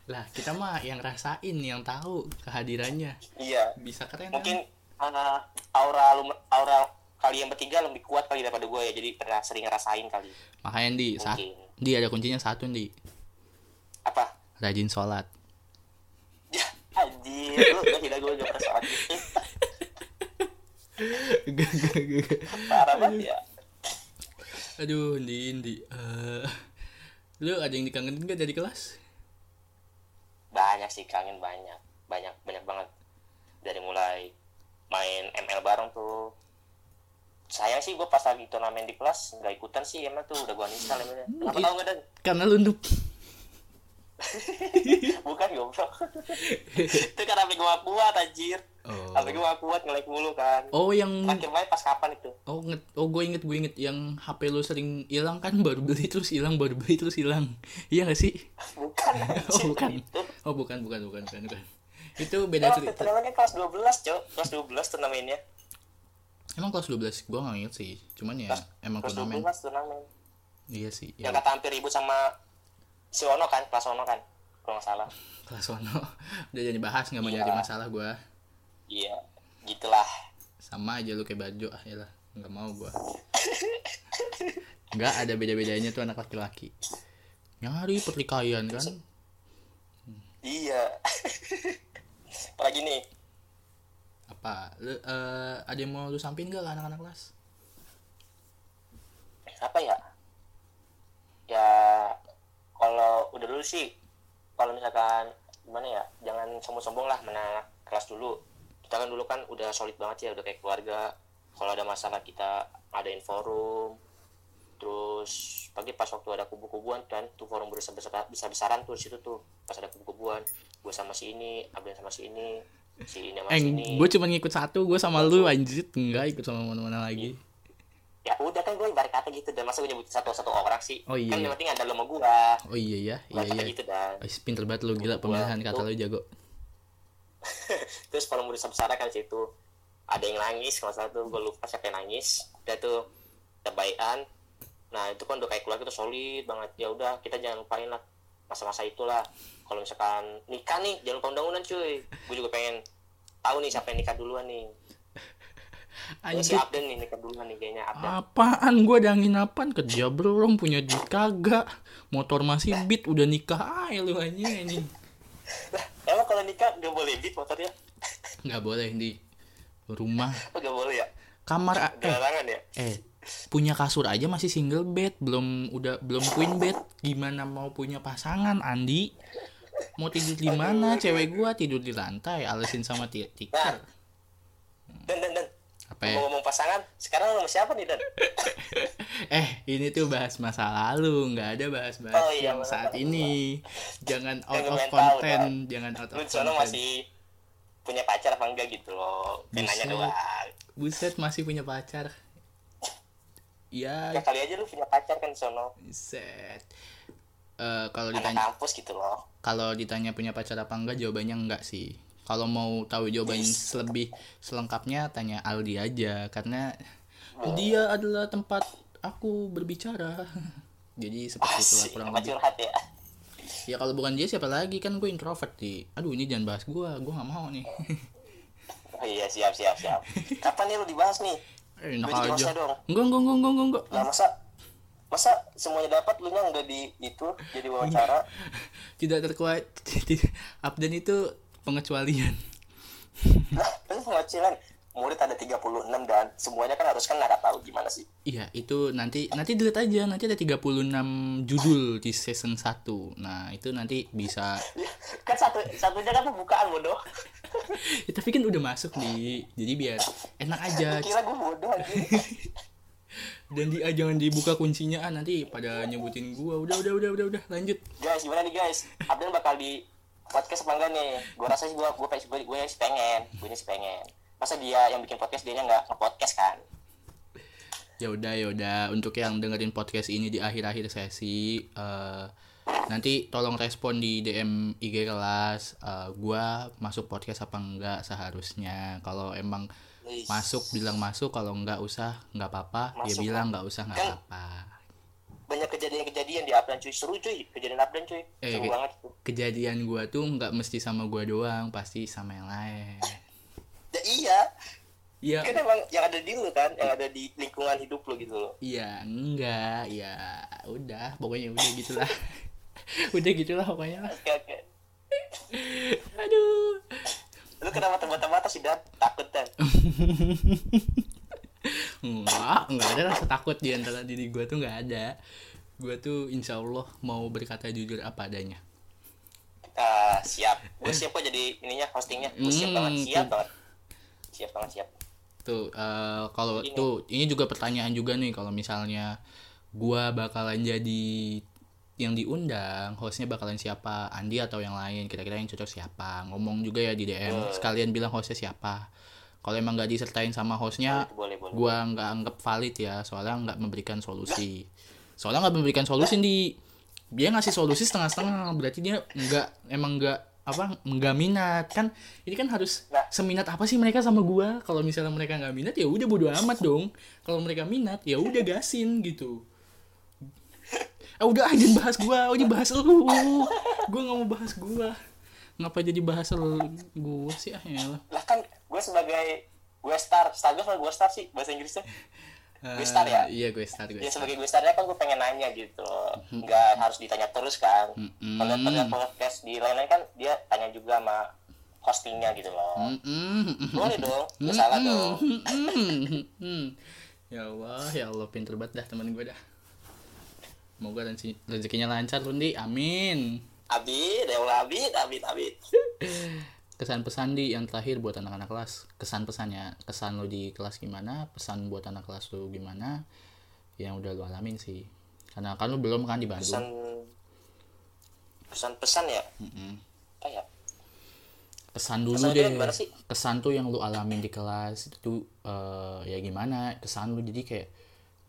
Lah, kita mah yang rasain, yang tahu kehadirannya. Iya. Bisa keren. Mungkin uh, aura aura kalian bertiga lebih kuat kali daripada gue ya. Jadi pernah sering ngerasain kali. Makanya Di, sa- Di ada kuncinya satu Di. Apa? Rajin sholat. Ya, anjir. Lu gak tidak gue gak pernah sholat gitu. Gak, gak, gak, gak. Parah banget ya. Aduh, Indi, Indi uh, lu ada yang dikangenin gak dari kelas? Banyak sih, kangen banyak. Banyak, banyak banget. Dari mulai main M L bareng tuh. Sayang sih gue pas lagi turnamen di kelas gak ikutan sih, emang tuh udah gue uninstall emangnya. Kenapa tau gak Dan? Karena lu nunduk. Bukan goblok. Itu kan H P gue kuat anjir. Oh. H P gue kuat nge-lag mulu kan. Oh yang terakhir main pas kapan itu? Oh nget. Oh gue inget gue inget yang H P lu sering hilang kan, baru beli terus hilang, baru beli terus hilang. Iya enggak sih? Bukan. Oh bukan. Itu. Oh bukan bukan bukan bukan. bukan. Itu beda cerita. Turnamennya kelas dua belas, Cok. Kelas dua belas turnamennya. Emang kelas dua belas gue enggak inget sih. Cuman ya kelas, emang turnamen. Kelas dua belas turnamen. Iya sih. Yang ya. Kata hampir ribut sama si Ono kan, kelas Ono kan, kalau nggak salah. Kelas Ono, udah jadi bahas nggak mau jadi masalah gue. Iya, gitulah. Sama aja lu kayak baju, ah ya lah, nggak mau gue. Nggak ada beda-bedanya tuh anak laki-laki. nyari pertikaian kan. Iya. Apalagi nih. Apa? Lu, uh, ada yang mau lu sampein enggak ke anak-anak kelas? Apa ya? Ya kalau udah dulu sih, kalau misalkan gimana ya? Jangan sombong-sombong lah anak kelas dulu. Kita kan dulu kan udah solid banget ya, udah kayak keluarga. Kalau ada masalah kita adain forum. Terus pagi pas waktu ada kubu-kubuan kan, tuh forum besar-besaran, besar-besaran tuh di situ tuh. Pas ada kubu-kubuan, gue sama si ini, Abdan sama si ini, si ini sama si ini. Gue cuma ngikut satu, gue sama lu anjir, enggak ikut sama mana-mana lagi. Ya udah kan gue ibarat kata gitu dan masa gue nyebut satu-satu orang sih. Oh, iya. Kan yang penting ada lo sama gue. Oh iya ya, iya iya. Gitu, dan oh, pinter banget lu, gila pemilihan kata lu jago. Terus forum besar-besaran kan situ. Ada yang nangis, kalau salah tuh gue lupa siapa yang nangis. Udah tuh kebaikan. Nah itu kan udah kayak keluarga tuh solid banget. Ya udah kita jangan lupain lah masa-masa itulah. Kalau misalkan nikah nih jangan lupa undang-undangan cuy. Gue juga pengen tahu nih siapa yang nikah duluan nih. Anjir. Si Abdan nih nikah duluan nih kayaknya Abdan. Apaan gue ada nginapan kerja bro, orang punya duit kagak, motor masih beat udah nikah aja lu aja anjing. Lah emang kalau nikah gak boleh beat motornya? Gak boleh di rumah. Oh, gak boleh ya? Kamar a- Gelarangan ya? Eh punya kasur aja masih single bed, belum udah belum queen bed, gimana mau punya pasangan Andi? Mau tidur di mana? Cewek gua tidur di lantai, alasin sama tikar. Dan dan dan. Apa ya? Mau ngomong pasangan, sekarang sama siapa nih, Dan? Eh, ini tuh bahas masa lalu, nggak ada bahas-bahas oh, iya, yang saat tahu. Ini. Jangan out of content, tahu, jangan out of content. Lu masih punya pacar apa enggak gitu loh? Nanya doang. Buset, masih punya pacar. Ya, ya kali aja lu punya pacar kan sono. Set. Uh, kalau ditanya kampus gitu loh. Kalau ditanya punya pacar apa enggak, jawabannya enggak sih. Kalau mau tahu jawaban yes. lebih selengkapnya tanya Aldi aja karena oh. dia adalah tempat aku berbicara. Jadi seperti itulah kurang lebih. Ya, ya kalau bukan dia siapa lagi, kan gue introvert sih. Aduh ini jangan bahas gue, gue enggak mau nih. Oh iya siap siap siap. Kapan nih lu dibahas nih? Eh, enak aja. Enggak, enggak, enggak, enggak, enggak. Nah, masa masa semuanya dapat lu nya enggak di itu jadi wawancara. Tidak terkuat. Abdan itu pengecualian. Lah, pengecualian. Murid ada tiga puluh enam dan semuanya kan harus kena, enggak tahu gimana sih. Iya, itu nanti nanti delete aja. Nanti ada tiga puluh enam judul di season satu. Nah, itu nanti bisa kan satu satunya kan pembukaan bodoh. Ya, tapi kan udah masuk nih, jadi biar enak aja. Kira gue bodoh aja. Dan dia jangan dibuka kuncinya, ah, nanti pada nyebutin gue. Udah udah udah udah udah lanjut. Guys gimana nih guys? Abdan bakal di podcast apa enggak nih? Gue rasa sih gue gue gue gue sih pengen, gue sih pengen. Masa dia yang bikin podcast dia nya nggak nge-podcast kan? Ya udah ya udah. Untuk yang dengerin podcast ini di akhir-akhir sesi. Uh, Nanti tolong respon di D M I G kelas, uh, gua masuk podcast apa enggak seharusnya. Kalau emang Is. masuk bilang masuk, kalau enggak usah enggak apa-apa. Dia ya bilang enggak usah enggak kan apa-apa. Banyak kejadian-kejadian di Abdan cuy, seru cuy, kejadian Abdan cuy. Eh, seru ke- banget tuh. Kejadian gua tuh enggak mesti sama gua doang, pasti sama yang lain. Ya iya. Ya. Kan emang yang ada di lu kan, yang ada di lingkungan hidup lu gitu loh. Iya, enggak, ya udah, pokoknya udah gitulah. Udah gitulah pokoknya lah. Oke oke. Aduh. Lu kenapa terbata-bata sih Dan? Takut Dan? Enggak, enggak ada rasa takut di antara diri gue tuh enggak ada. Gue tuh insya Allah mau berkata jujur apa adanya. Uh, siap. Gue siap kok jadi ininya hostingnya. Gue siap hmm, banget, siap tuh. banget. Siap banget, siap. Tuh, uh, kalau tuh ini juga pertanyaan juga nih, kalau misalnya gue bakalan jadi yang diundang, hostnya bakalan siapa? Andi atau yang lain? Kira-kira yang cocok siapa? Ngomong juga ya di D M. Boleh. Sekalian bilang hostnya siapa. Kalau emang nggak disertain sama hostnya, boleh, boleh, boleh. Gua nggak anggap valid ya, soalnya nggak memberikan solusi. Soalnya nggak memberikan solusi di, dia ngasih solusi setengah-setengah, berarti dia nggak emang nggak apa nggak minat kan? Ini kan harus seminat apa sih mereka sama gua? Kalau misalnya mereka nggak minat ya udah bodo amat dong. Kalau mereka minat ya udah gasin gitu. Ah udah aja bahas gua, udah bahas lu. Gua enggak mau bahas gua. Ngapa jadi bahas lu gua sih ah ya. Lah kan gua sebagai gua star, star gua, gua star sih bahasa Inggrisnya. Gue star ya? Iya gue star, gue star. Ya sebagai gue starnya kan gue pengen nanya gitu. Nggak harus ditanya terus kan. Kalau ternyata podcast di lain-lain kan dia tanya juga sama hostingnya gitu loh. Boleh dong, gak salah dong. Ya Allah, ya Allah, pinter banget dah teman gue dah. Semoga rezekinya lancar Rundi, amin. Abid, ya Allah abid, abid, abid. Kesan-pesan di yang terakhir buat anak-anak kelas. Kesan-pesannya, kesan lo di kelas gimana, pesan buat anak kelas lo gimana, yang udah lo alamin sih. Karena kan lo belum kan di Bandung. Pesan, pesan-pesan ya? Mm-mm. Apa ya? Kesan dulu kesan deh. Kesan tuh yang lo alamin di kelas itu uh, ya gimana, kesan lo jadi kayak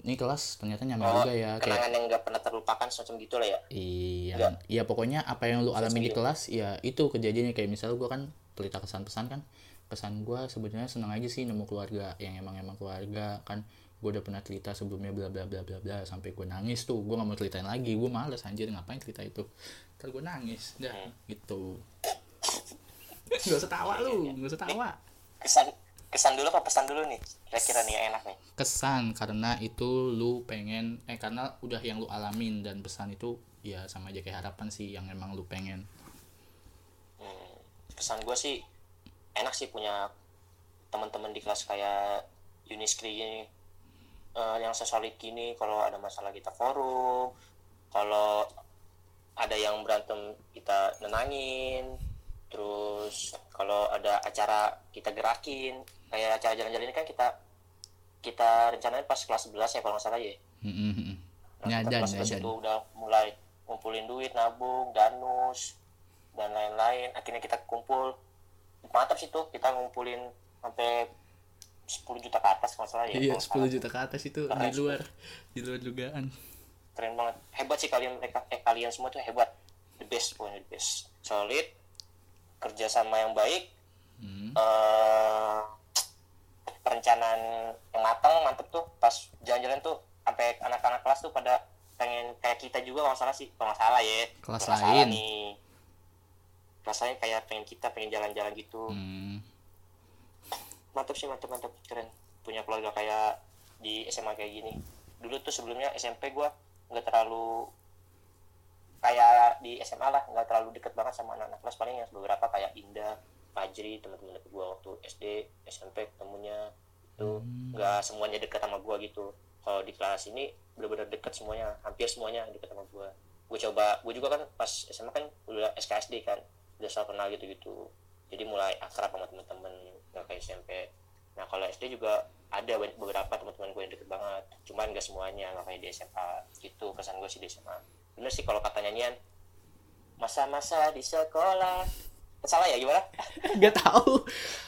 ini kelas ternyata nyaman oh, juga ya. Kenangan kayak yang gak pernah terlupakan semacam gitu lah ya. Iya gak. Iya pokoknya apa yang lu alami di kelas ya itu kejadiannya. Kayak misalnya gue kan cerita kesan-pesan kan. Pesan gue sebenarnya seneng aja sih nemu keluarga yang emang-emang keluarga. Kan gue udah pernah cerita sebelumnya bla bla bla bla bla sampai gue nangis tuh. Gue gak mau ceritain lagi, gue males anjir ngapain cerita itu. Ntar gue nangis dah hmm. gitu. Gak usah tawa lu, gak usah tawa. Kesan kesan dulu apa pesan dulu nih kira-kira nih yang enak nih? Kesan, karena itu lu pengen eh karena udah yang lu alamin, dan pesan itu ya sama aja kayak harapan sih yang emang lu pengen. Hmm, pesan gue sih enak sih punya teman-teman di kelas kayak Uneskri ini uh, yang sesolid gini. Kalau ada masalah kita forum, kalau ada yang berantem kita nenangin, terus kalau ada acara kita gerakin. Kayak acara jalan-jalan ini kan kita kita rencanain pas kelas sebelas ya kalau nggak salah ya. Mm-hmm. Nah, kita kelas sebelas itu udah mulai ngumpulin duit, nabung, danus, dan lain-lain. Akhirnya kita kumpul, mantap sih tuh, kita ngumpulin sampai sepuluh juta ke atas kalau nggak salah ya. Iya, sepuluh juta ke atas itu di luar, di luar dugaan. Keren banget, hebat sih kalian mereka, eh kalian semua tuh hebat, the best pokoknya, the best, solid, kerja sama yang baik. Hmm. Uh, perencanaan yang matang, mantep tuh. Pas jalan-jalan tuh sampai anak-anak kelas tuh pada pengen kayak kita juga, kalau salah sih, kalau nggak salah ya. Kelas lain. Salah nih. Kelas lain kayak pengen kita pengen jalan-jalan gitu. Hmm. Mantep sih, mantep mantep keren. Punya keluarga kayak di S M A kayak gini. Dulu tuh sebelumnya S M P gue nggak terlalu kayak di S M A lah, nggak terlalu deket banget sama anak-anak kelas, paling yang beberapa kayak Dinda, Fajri, teman-teman gue waktu S D, S M P ketemunya itu nggak hmm. semuanya deket sama gue gitu. Kalau di kelas ini benar-benar deket semuanya, hampir semuanya deket sama gue. Gue coba, gue juga kan pas S M A kan udah S K S D kan, udah salah kenal gitu-gitu. Jadi mulai akrab sama teman-teman, nggak kayak S M P. Nah kalau S D juga ada beberapa teman-teman gue yang deket banget, cuman nggak semuanya, nggak kayak di S M A gitu. Kesan gue sih di S M A. Bener sih kalau katanya Nian, masa-masa di sekolah. Salah ya gimana? Gak tahu.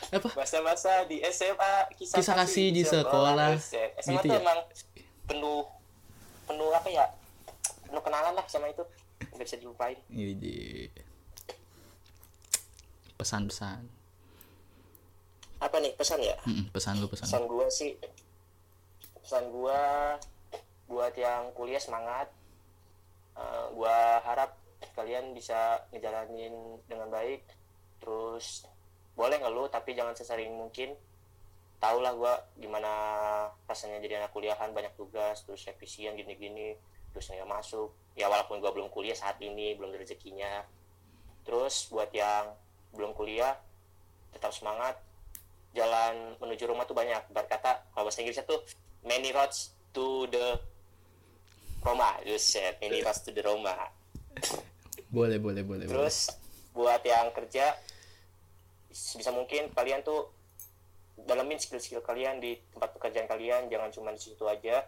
Apa? Masa-masa di S M A, kisah, kisah kasih di sekolah. sekolah. S M A gitu tuh ya? Emang penuh penuh apa ya? Penuh kenalan lah sama itu. Gak bisa dilupain. Pesan-pesan. Apa nih pesan ya? Mm-mm, pesan lu pesan. Pesan gua sih. Pesan gua buat yang kuliah semangat. Uh, gua harap kalian bisa ngejalanin dengan baik. Terus boleh ngeluh tapi jangan sesering mungkin. Tau lah gua gimana rasanya jadi anak kuliahan, banyak tugas, terus efisien gini-gini, terus nggak masuk. Ya walaupun gua belum kuliah saat ini, belum rezekinya. Terus buat yang belum kuliah tetap semangat. Jalan menuju rumah tuh banyak. Berkata kalau bahasa Inggrisnya tuh many roads to the Roma, Yuset, ini pas to the Roma. Boleh, boleh, boleh. Terus boleh. Buat yang kerja, bisa mungkin kalian tuh dalamin skill-skill kalian di tempat pekerjaan kalian, jangan cuma di situ aja.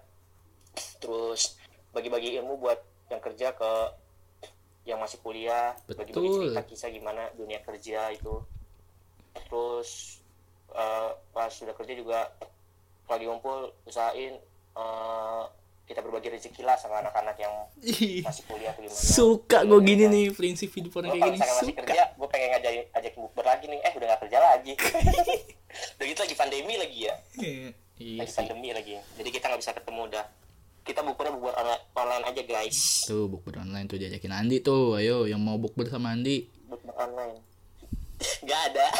Terus bagi-bagi ilmu buat yang kerja ke yang masih kuliah. Betul. Bagi-bagi cerita kisah gimana dunia kerja itu. Terus uh, pas sudah kerja juga lagi ngumpul usahain uh, kita berbagi rezeki lah sama anak-anak yang masih kuliah atau gimana. Suka gue gini nih, prinsip hidup orang kayak gini. Kalau masih kerja, gue pengen ngajarin ajakin bukber lagi nih. Eh, udah gak kerja lagi. Udah gitu lagi pandemi lagi ya. Iya, lagi pandemi lagi. Jadi kita gak bisa ketemu udah. Kita bukbernya bukber online aja guys. Tuh, bukber online tuh diajakin Andi tuh. Ayo, yang mau bukber sama Andi. Bukber online. Gak ada.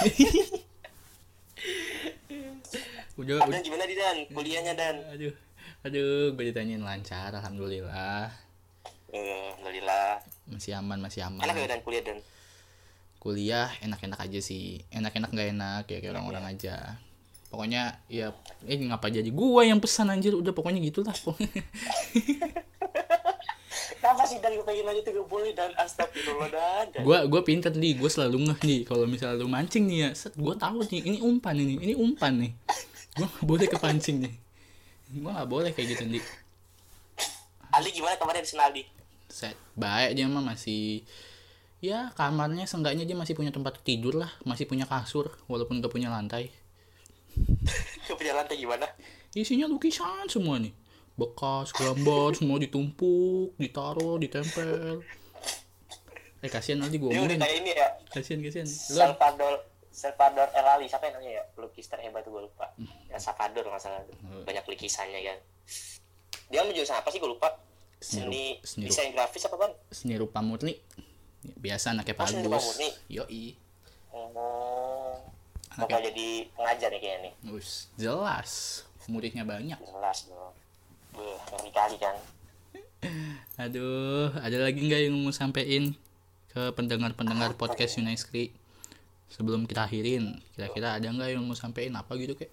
Udah, udah. Gimana nih Dan? Kuliahnya Dan? Aduh. Aduh, gue ditanyain lancar, alhamdulillah. Eh, alhamdulillah. Masih aman, masih aman. Enak gak dan kuliah dan? Kuliah enak-enak aja sih. Enak-enak gak enak, ya kayak orang-orang ya. aja. Pokoknya ya, eh ngapa jadi gue yang pesan anjir, udah pokoknya gitulah. Kenapa sih dan gue pengen nanya tuh, gue boleh dan astagfirullah dan. Gue gue pinter nih, gue selalu ngeh nih kalau misalnya lu mancing nih ya, set gue tahu nih, ini umpan ini, ini umpan nih. Gue nggak boleh kepancing nih. Gue nggak boleh kayak gitu nih. Aldi gimana kabarnya di sana Aldi? Set baik dia mah masih. Ya kamarnya seenggaknya dia masih punya tempat tidur lah, masih punya kasur walaupun gak punya lantai. Gak punya lantai gimana? Isinya lukisan semua nih, bekas, gambar, semua ditumpuk, ditaruh, ditempel. Eh kasihan nanti gue omongin. Dia udah kayak ini ya. Kasihan kasihan. Salvador, Salvador El Ali siapa yang namanya ya? Pelukis terhebat tuh gue lupa. Ya Salvador masalah tuh. Banyak lukisannya kan. Dia mau jurusan apa sih gue lupa? Seni, seni desain grafis apa bang? Seni rupa murni. Biasa anaknya Pak Agus. Yoi. Oh, bakal jadi pengajar ya kayaknya nih. Us, jelas. Muridnya banyak. Jelas dong. Beuh, dari kali kan. Aduh, ada lagi enggak yang mau sampein ke pendengar-pendengar apa podcast ya? Uneskri? Sebelum kita akhirin, kira-kira ada enggak yang mau sampein apa gitu kayak?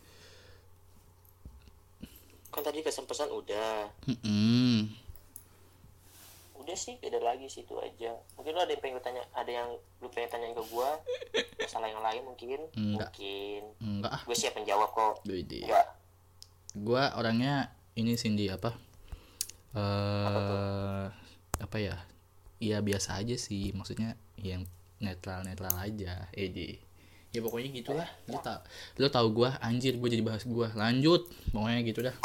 Kan tadi kesan-pesan udah. Mm-mm. Udah sih, beda lagi sih, itu aja. Mungkin lu ada yang pengen tanya, ada yang lu pengen tanyain ke gua, masalah yang lain mungkin? Enggak. Mungkin. Enggak. Gua siap menjawab kok. Enggak. Gua orangnya ini Cindy apa? Eh uh, apa ya? Iya biasa aja sih, maksudnya yang netral-netral aja. Edi. Ya pokoknya gitulah. Lu tahu, lu tahu gua anjir, gua jadi bahas gua. Lanjut. Pokoknya gitu dah.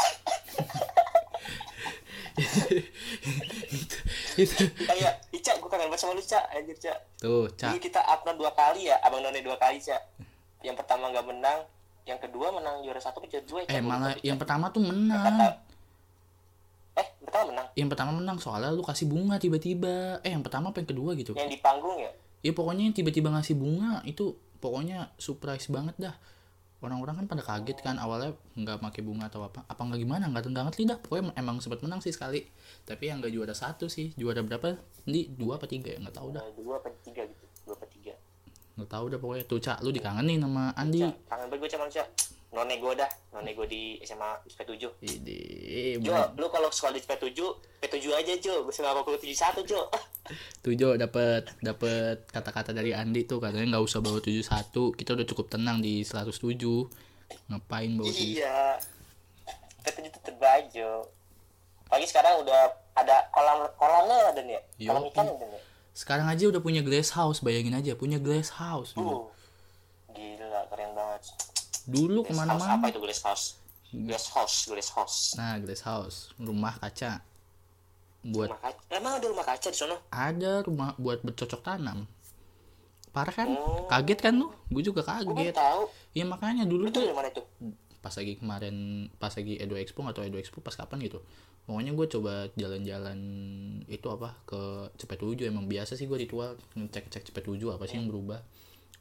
Kayak Ica, gue kangen banget sama lu Ica, anjir Ica. Tuh, Ica. Dulu kita upload dua kali ya, abang none dua kali Ica. Yang pertama nggak menang, yang kedua menang juara satu, juara dua. Ica. Eh malah yang pertama tuh menang. Kata, eh, pertama menang. Yang pertama menang soalnya lu kasih bunga tiba-tiba. Eh yang pertama apa yang kedua gitu? Yang di panggung ya? Iya pokoknya yang tiba-tiba ngasih bunga itu pokoknya surprise banget dah. Orang-orang kan pada kaget kan awalnya nggak pakai bunga atau apa apa nggak gimana nggak tenggangat lidah pokoknya emang sempat menang sih sekali tapi yang nggak juara satu sih juara berapa ini dua apa tiga ya nggak tahu dah dua apa tiga gitu dua apa tiga nggak tahu dah pokoknya tuh Cak lu dikangenin sama Andi kangen banget gue sama Cak none gue dah none gue di S M A I P A tujuh ide Jo lu kalau sekolah di I P A tujuh I P A tujuh aja Jo gue sama aku tujuh satu Jo tuh Jo dapat dapat kata-kata dari Andi tuh katanya nggak usah bawa tujuh satu kita udah cukup tenang di seratus tujuh ngapain bawa tujuh iya I P A tujuh itu terbaik Jo pagi sekarang udah ada kolam kolamnya ada nih ya kolam ikan ada nih sekarang aja udah punya glass house bayangin aja punya glass house uh, gila keren banget dulu glass kemana-mana house, apa itu glass house glass house glass house nah glass house rumah kaca buat rumah kaca. Emang ada rumah kaca di sana? Ada rumah buat bercocok tanam. Parah kan? Hmm. Kaget kan lu? Gue juga kaget. Iya makanya dulu betul, tuh. Mana itu? Pas lagi kemarin, pas lagi Edo Expo atau Edo Expo pas kapan gitu. Pokoknya gue coba jalan-jalan itu apa ke C P tujuh emang biasa sih gue ritual ngecek-cek C P tujuh apa sih hmm. yang berubah.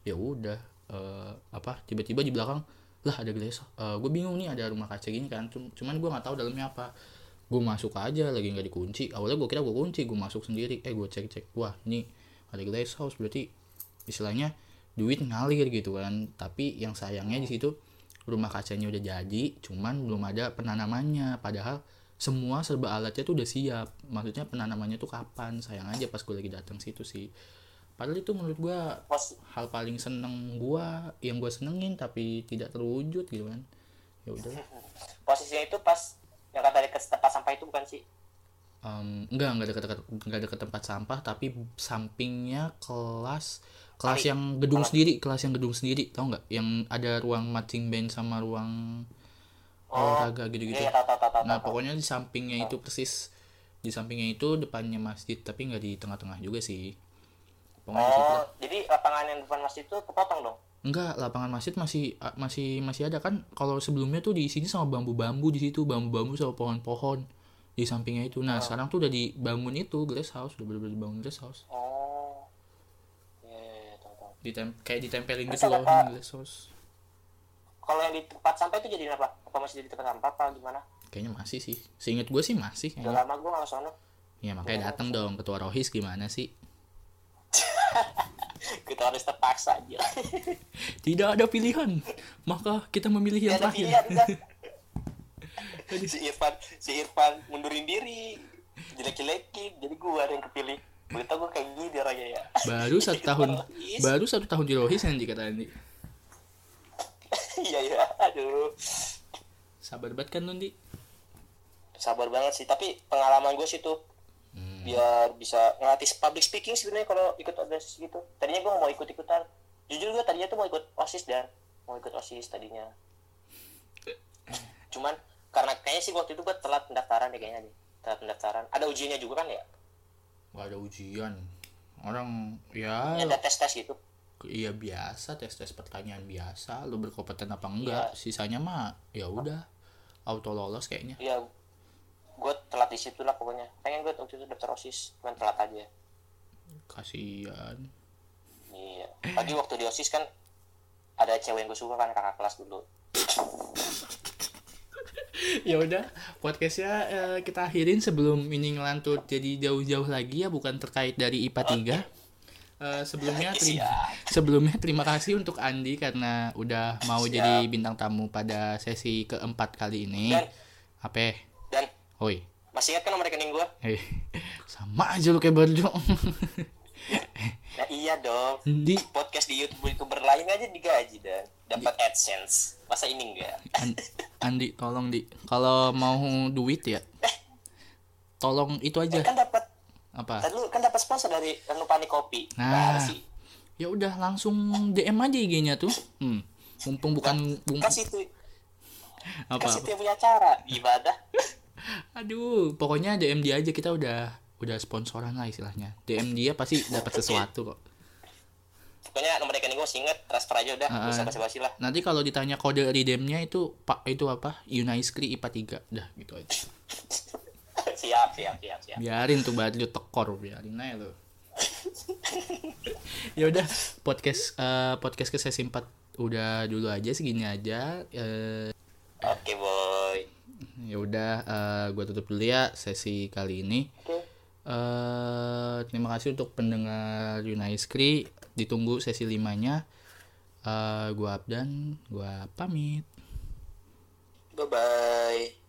Ya udah uh, apa tiba-tiba di belakang lah ada gelas. Uh, gue bingung nih ada rumah kaca gini kan. Cuman gue nggak tahu dalamnya apa. Gue masuk aja lagi nggak dikunci awalnya gue kira gue kunci gue masuk sendiri eh gue cek cek wah ini ada glass house berarti istilahnya duit ngalir gitu kan tapi yang sayangnya di situ rumah kacanya udah jadi cuman belum ada penanamannya padahal semua serba alatnya tuh udah siap maksudnya penanamannya tuh kapan sayang aja pas gue lagi datang situ sih padahal itu menurut gue hal paling seneng gue yang gue senengin tapi tidak terwujud gitu kan ya udah posisinya itu pas yang kata dekat tempat sampah itu bukan sih? Um, enggak, enggak dekat dekat enggak dekat tempat sampah tapi sampingnya kelas kelas Hari. yang gedung Hari. sendiri, kelas yang gedung sendiri, tahu enggak? Yang ada ruang marching band sama ruang olahraga oh, gitu-gitu. Iya, tata, tata, tata, nah, pokoknya di sampingnya tata. Itu persis di sampingnya itu depannya masjid tapi enggak di tengah-tengah juga sih. Pokoknya oh, disitu. Jadi lapangan yang depan masjid itu kepotong dong? Enggak, lapangan masjid masih masih masih ada kan. Kalau sebelumnya tuh diisinya sama bambu-bambu di situ, bambu-bambu sama pohon-pohon di sampingnya itu. Nah, oh. sekarang tuh udah dibangun itu glass house, udah bener-bener dibangun glass house. Oh. Ya, ya, ya, tahu-tahu. Ditem- kayak ditempelin gitu loh glass house. Kalau yang di tempat sampah itu jadi apa? Apa masih jadi tempat sampah apa gimana? Kayaknya masih sih. Seingat gue sih masih. Udah lama gue gak kesana. Iya makanya datang dong. Ketua Rohis gimana sih? Ketua Rohis terpaksa aja. Tidak ada pilihan. Maka kita memilih yang terakhir. Si Irfan, si Irfan mundurin diri, jelek-jelekin, jadi gue ada yang kepilih. Berita gue kayak gini dia raya ya. Baru satu tahun, baru satu tahun di Rohis nanti kata Andi. Iya ya, aduh. Sabar banget kan Andi? Sabar banget sih, tapi pengalaman gue sih tuh hmm. biar bisa ngelatih public speaking sebenarnya kalau ikut OSIS gitu. Tadinya gue mau ikut-ikutan. Jujur gue tadinya tuh mau ikut OSIS dan mau ikut OSIS tadinya. Cuman karena kayaknya sih waktu itu gue telat pendaftaran deh kayaknya nih. Telat pendaftaran. Ada ujiannya juga kan ya? Gak ada ujian. Orang ya, ya ada tes-tes gitu. Iya biasa, tes-tes pertanyaan biasa. Lu berkompeten apa enggak? Ya. Sisanya mah ya udah auto lolos kayaknya. Iya. Gue telat di situ lah pokoknya. Pengen gue waktu itu daftar OSIS, cuman telat aja. Kasihan. Iya. Pagi waktu di OSIS kan ada cewek yang gue suka kan, kakak kelas dulu. Ya udah, podcastnya eh, kita akhirin sebelum ini ngelantur jadi jauh-jauh lagi ya, bukan terkait dari I P A tiga. Okay. Uh, sebelumnya terima, sebelumnya terima kasih untuk Andi karena udah mau Siap. jadi bintang tamu pada sesi keempat kali ini. Dan, apa? Dan. Oi. Masih ingat kan nomor rekening gua? Eh, sama aja lu kayak Barjuan. Nah iya dong. Di podcast di YouTube itu berlain aja digaji dan dapat AdSense. Masa ini enggak? Andi tolong Di, kalau mau duit ya. Tolong itu aja. Eh, kan dapat apa? Tadi lu kan dapat sponsor dari Renopani kopi. Nah. nah ya udah langsung D M aja I G-nya tuh. Hmm. Mumpung bukan mumpung kasih itu. Apa? Kasih dia punya cara ibadah. Aduh, pokoknya D M dia aja, kita udah udah sponsoran lah istilahnya. D M dia pasti dapat sesuatu kok. Pokoknya nomor rekening gue inget, transfer aja udah, uh, bisa basi-basi lah. Nanti kalau ditanya kode redeemnya itu Pak itu apa? Uneskri I P A tiga. Dah gitu aja. Siap, siap, siap, siap. Biarin tuh banget lu tekor, biarin aja lu. Ya udah, podcast uh, podcast ke sesi empat udah dulu aja, segini aja. Uh, Oke, okay, boy. Ya udah, uh, gua tutup dulu ya sesi kali ini. Okay. Uh, terima kasih untuk pendengar Unaiskri. Ditunggu sesi limanya. Uh, gua Abdan, gua pamit. Bye bye.